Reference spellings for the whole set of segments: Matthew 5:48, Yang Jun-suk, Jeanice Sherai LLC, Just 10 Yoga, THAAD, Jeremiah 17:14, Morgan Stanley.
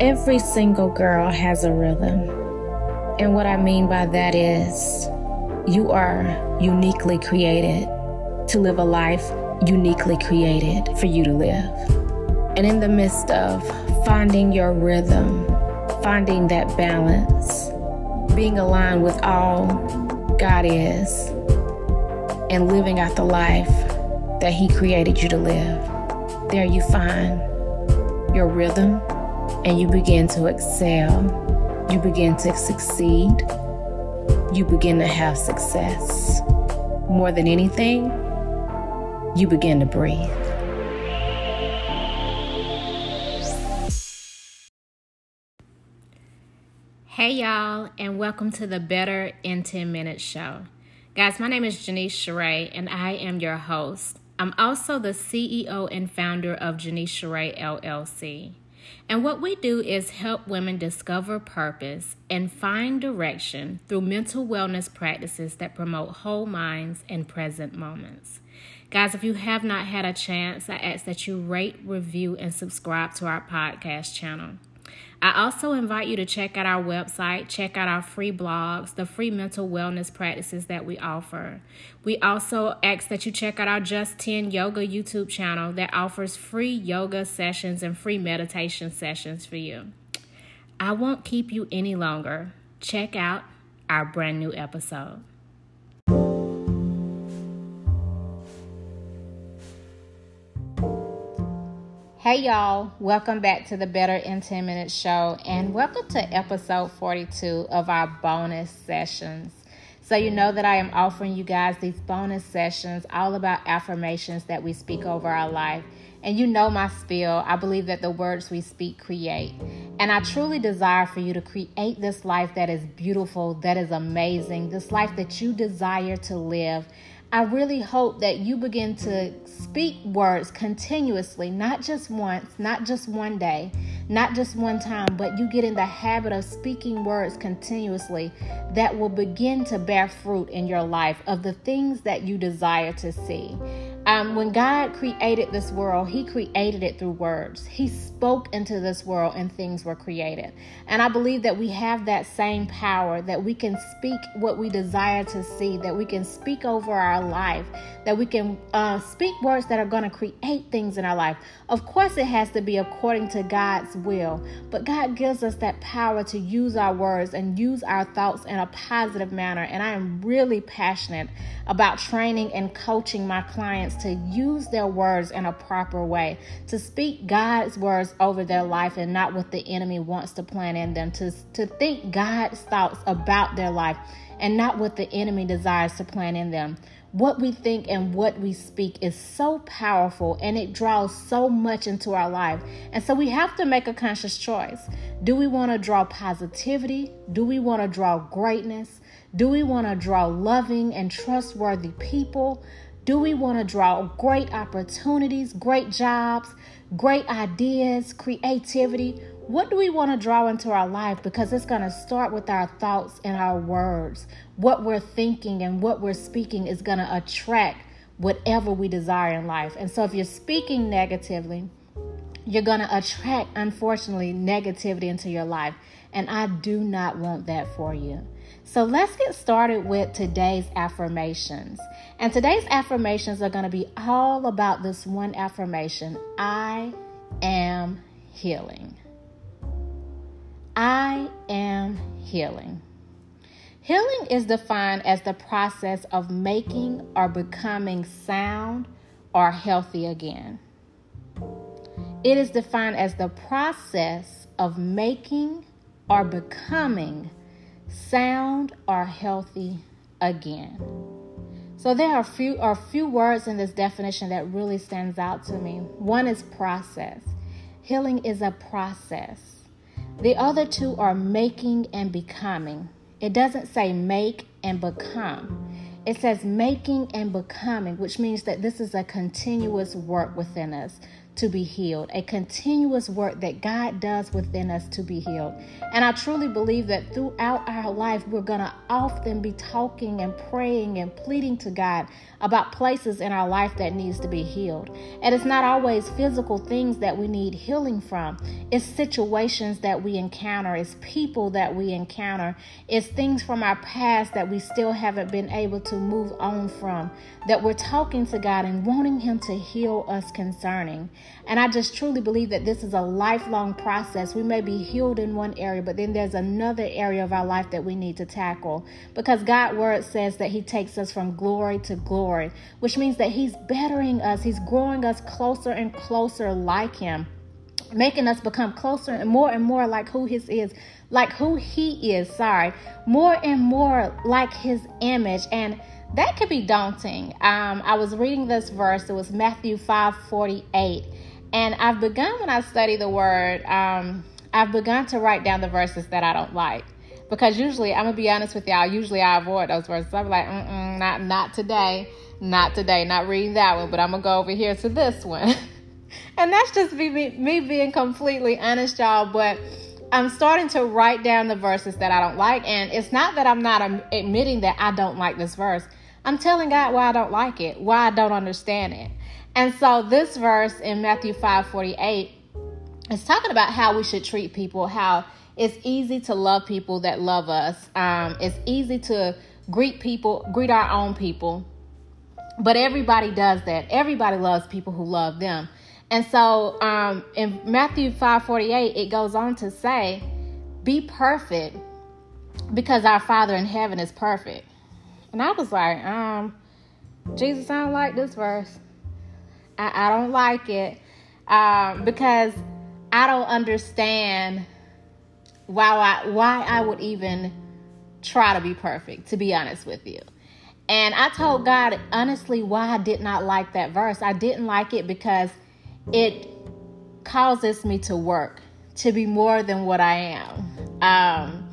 Every single girl has a rhythm. And what I mean by that is you are uniquely created to live a life uniquely created for you to live. And in the midst of finding your rhythm, finding that balance, being aligned with all God is, and living out the life that He created you to live, there you find your rhythm and you begin to excel. You begin to succeed. You begin to have success. More than anything, you begin to breathe. Hey y'all, and welcome to the Better in 10 Minutes show. Guys, my name is Jeanice Sherai, and I am your host. I'm also the CEO and founder of Jeanice Sherai LLC. And what we do is help women discover purpose and find direction through mental wellness practices that promote whole minds and present moments. Guys, if you have not had a chance, I ask that you rate, review, and subscribe to our podcast channel. I also invite you to check out our website, check out our free blogs, the free mental wellness practices that we offer. We also ask that you check out our Just 10 Yoga YouTube channel that offers free yoga sessions and free meditation sessions for you. I won't keep you any longer. Check out our brand new episode. Hey y'all, welcome back to the Better in 10 Minutes show, and welcome to episode 42 of our bonus sessions. So you know that I am offering you guys these bonus sessions all about affirmations that we speak over our life. And you know my spiel, I believe that the words we speak create. And I truly desire for you to create this life that is beautiful, that is amazing, this life that you desire to live. I really hope that you begin to speak words continuously, not just once, not just one day, not just one time, but you get in the habit of speaking words continuously that will begin to bear fruit in your life of the things that you desire to see. When God created this world, He created it through words. He spoke into this world and things were created. And I believe that we have that same power, that we can speak what we desire to see, that we can speak over our life, that we can speak words that are going to create things in our life. Of course, it has to be according to God's will, but God gives us that power to use our words and use our thoughts in a positive manner. And I am really passionate about training and coaching my clients to use their words in a proper way, to speak God's words over their life and not what the enemy wants to plant in them, to think God's thoughts about their life and not what the enemy desires to plant in them. What we think and what we speak is so powerful, and it draws so much into our life. And so we have to make a conscious choice. Do we want to draw positivity? Do we want to draw greatness? Do we want to draw loving and trustworthy people? Do we want to draw great opportunities, great jobs, great ideas, creativity? What do we want to draw into our life? Because it's going to start with our thoughts and our words. What we're thinking and what we're speaking is going to attract whatever we desire in life. And so if you're speaking negatively, you're going to attract, unfortunately, negativity into your life. And I do not want that for you. So let's get started with today's affirmations. And today's affirmations are going to be all about this one affirmation: I am healing. I am healing. Healing is defined as the process of making or becoming sound or healthy again. It is defined as the process of making or becoming sound or healthy again. So there are a few words in this definition that really stands out to me. One is process. Healing is a process. The other two are making and becoming. It doesn't say make and become. It says making and becoming, which means that this is a continuous work within us to be healed, a continuous work that God does within us to be healed. And I truly believe that throughout our life, we're going to often be talking and praying and pleading to God about places in our life that needs to be healed. And it's not always physical things that we need healing from. It's situations that we encounter. It's people that we encounter. It's things from our past that we still haven't been able to move on from, that we're talking to God and wanting Him to heal us concerning. And I just truly believe that this is a lifelong process. We may be healed in one area, but then there's another area of our life that we need to tackle, because God's word says that He takes us from glory to glory, which means that He's bettering us. He's growing us closer and closer like Him, making us become closer and more like who His is, like who He is, more and more like His image. And that could be daunting. I was reading this verse. It was Matthew 5:48. And I've begun, when I study the word, I've begun to write down the verses that I don't like. Because usually, I'm going to be honest with y'all, usually I avoid those verses. I'm like, not today, not reading that one, but I'm going to go over here to this one. And that's just me being completely honest, y'all. But I'm starting to write down the verses that I don't like. And it's not that I'm not admitting that I don't like this verse. I'm telling God why I don't like it, why I don't understand it. And so this verse in Matthew 5:48 is talking about how we should treat people, how it's easy to love people that love us. It's easy to greet our own people. But everybody does that. Everybody loves people who love them. And so in Matthew 5:48, it goes on to say, be perfect because our Father in heaven is perfect. And I was like, Jesus, I don't like this verse. I don't like it because I don't understand why I would even try to be perfect, to be honest with you. And I told God, honestly, why I did not like that verse. I didn't like it because it causes me to work, to be more than what I am.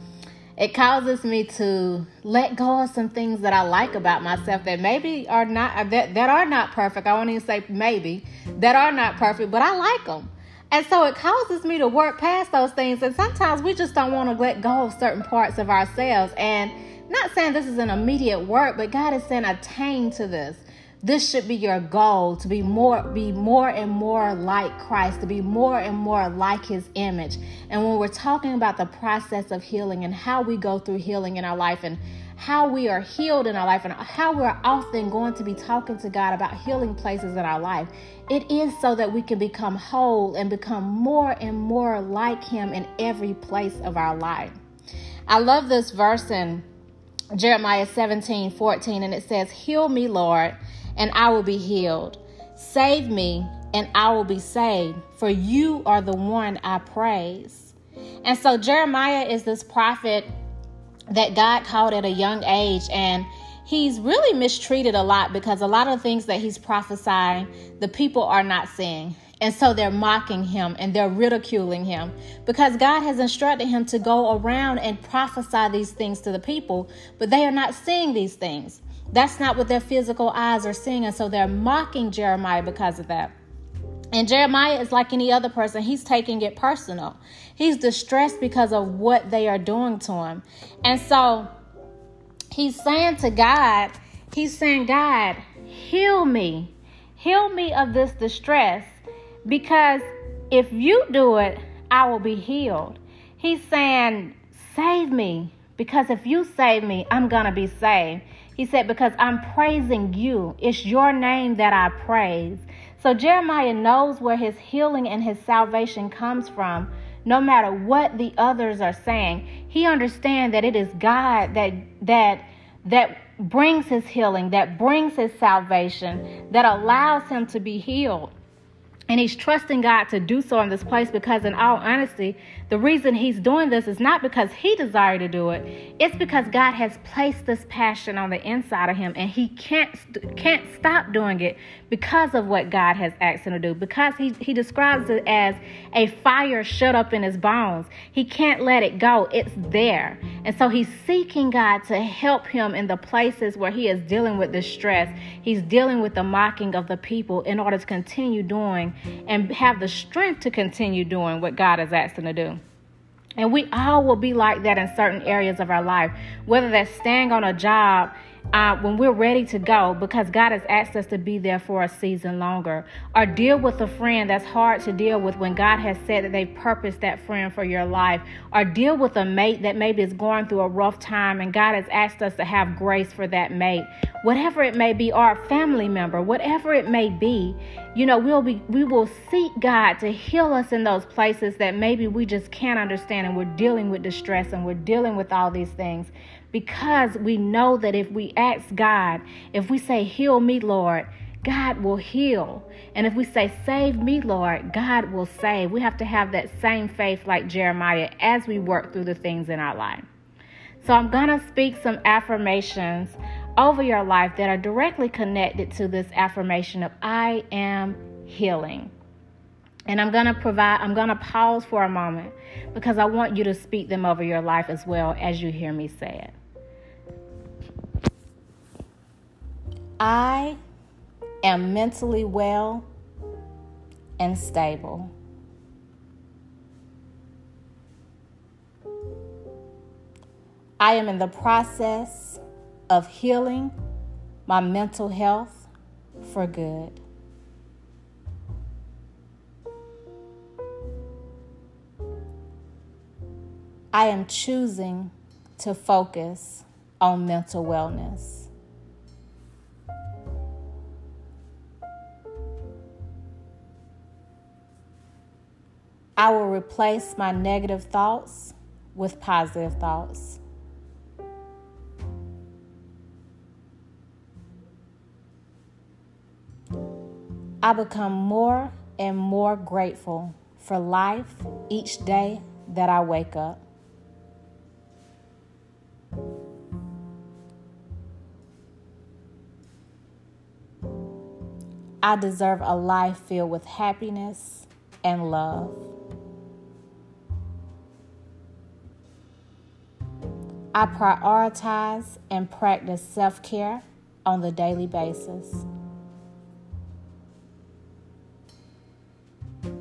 It causes me to let go of some things that I like about myself that maybe are not, that are not perfect. I won't even say maybe, that are not perfect, but I like them. And so it causes me to work past those things. And sometimes we just don't want to let go of certain parts of ourselves. And not saying this is an immediate work, but God is saying attain to this. This should be your goal, to be more and more like Christ, to be more and more like His image. And when we're talking about the process of healing and how we go through healing in our life and how we are healed in our life and how we're often going to be talking to God about healing places in our life, it is so that we can become whole and become more and more like Him in every place of our life. I love this verse in Jeremiah 17:14, and it says, heal me, Lord, and I will be healed. Save me, and I will be saved, for you are the one I praise. And so Jeremiah is this prophet that God called at a young age, and he's really mistreated a lot because a lot of the things that he's prophesying, the people are not seeing. And so they're mocking him and they're ridiculing him because God has instructed him to go around and prophesy these things to the people, but they are not seeing these things. That's not what their physical eyes are seeing. And so they're mocking Jeremiah because of that. And Jeremiah is like any other person. He's taking it personal. He's distressed because of what they are doing to him. And so he's saying, God, heal me of this distress, because if you do it, I will be healed. He's saying, save me, because if you save me, I'm going to be saved. He said, because I'm praising you. It's your name that I praise. So Jeremiah knows where his healing and his salvation comes from, no matter what the others are saying. He understands that it is God that brings his healing, that brings his salvation, that allows him to be healed. And he's trusting God to do so in this place, because in all honesty, the reason he's doing this is not because he desired to do it. It's because God has placed this passion on the inside of him, and he can't stop doing it because of what God has asked him to do, because he describes it as a fire shut up in his bones. He can't let it go. It's there. And so he's seeking God to help him in the places where he is dealing with distress. He's dealing with the mocking of the people in order to continue doing and have the strength to continue doing what God has asked him to do. And we all will be like that in certain areas of our life, whether that's staying on a job when we're ready to go because God has asked us to be there for a season longer, or deal with a friend that's hard to deal with when God has said that they purposed that friend for your life, or deal with a mate that maybe is going through a rough time and God has asked us to have grace for that mate, whatever it may be, or a family member, whatever it may be. You know, we will seek God to heal us in those places that maybe we just can't understand, and we're dealing with distress and we're dealing with all these things. Because we know that if we ask God, if we say, heal me, Lord, God will heal. And if we say, save me, Lord, God will save. We have to have that same faith like Jeremiah as we work through the things in our life. So I'm going to speak some affirmations over your life that are directly connected to this affirmation of I am healing. And I'm going to pause for a moment because I want you to speak them over your life as well as you hear me say it. I am mentally well and stable. I am in the process of healing my mental health for good. I am choosing to focus on mental wellness. I will replace my negative thoughts with positive thoughts. I become more and more grateful for life each day that I wake up. I deserve a life filled with happiness and love. I prioritize and practice self-care on a daily basis.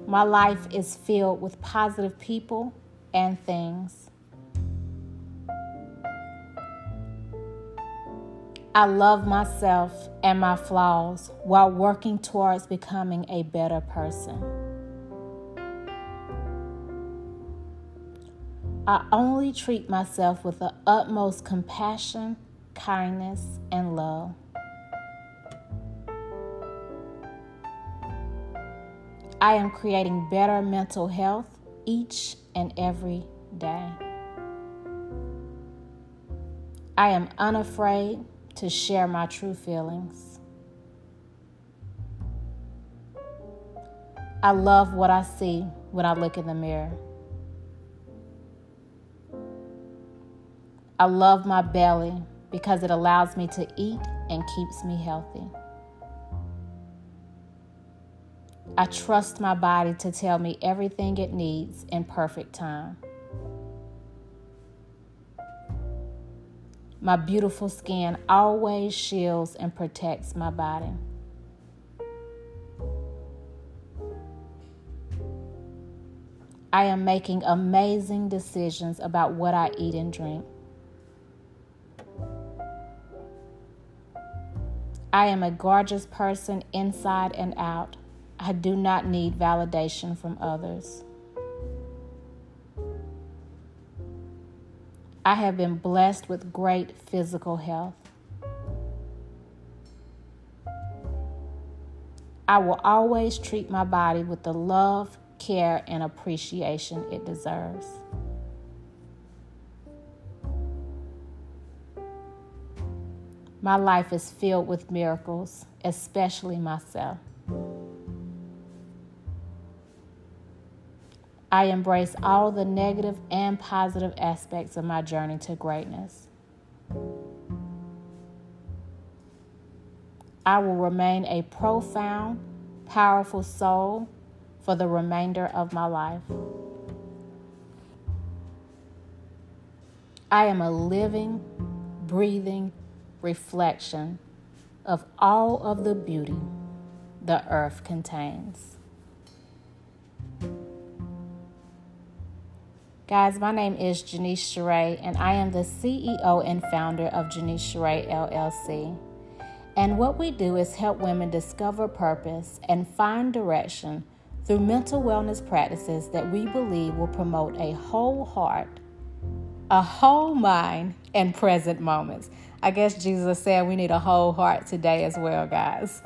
My life is filled with positive people and things. I love myself and my flaws while working towards becoming a better person. I only treat myself with the utmost compassion, kindness, and love. I am creating better mental health each and every day. I am unafraid to share my true feelings. I love what I see when I look in the mirror. I love my belly because it allows me to eat and keeps me healthy. I trust my body to tell me everything it needs in perfect time. My beautiful skin always shields and protects my body. I am making amazing decisions about what I eat and drink. I am a gorgeous person inside and out. I do not need validation from others. I have been blessed with great physical health. I will always treat my body with the love, care, and appreciation it deserves. My life is filled with miracles, especially myself. I embrace all the negative and positive aspects of my journey to greatness. I will remain a profound, powerful soul for the remainder of my life. I am a living, breathing reflection of all of the beauty the earth contains. Guys, my name is Jeanice Sherai, and I am the CEO and founder of Jeanice Sherai LLC. And what we do is help women discover purpose and find direction through mental wellness practices that we believe will promote a whole heart, a whole mind, and present moments. I guess Jesus said we need a whole heart today as well, guys.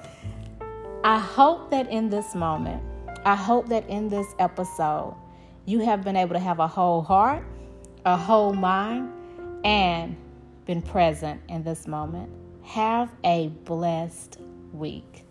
I hope that in this episode, you have been able to have a whole heart, a whole mind, and been present in this moment. Have a blessed week.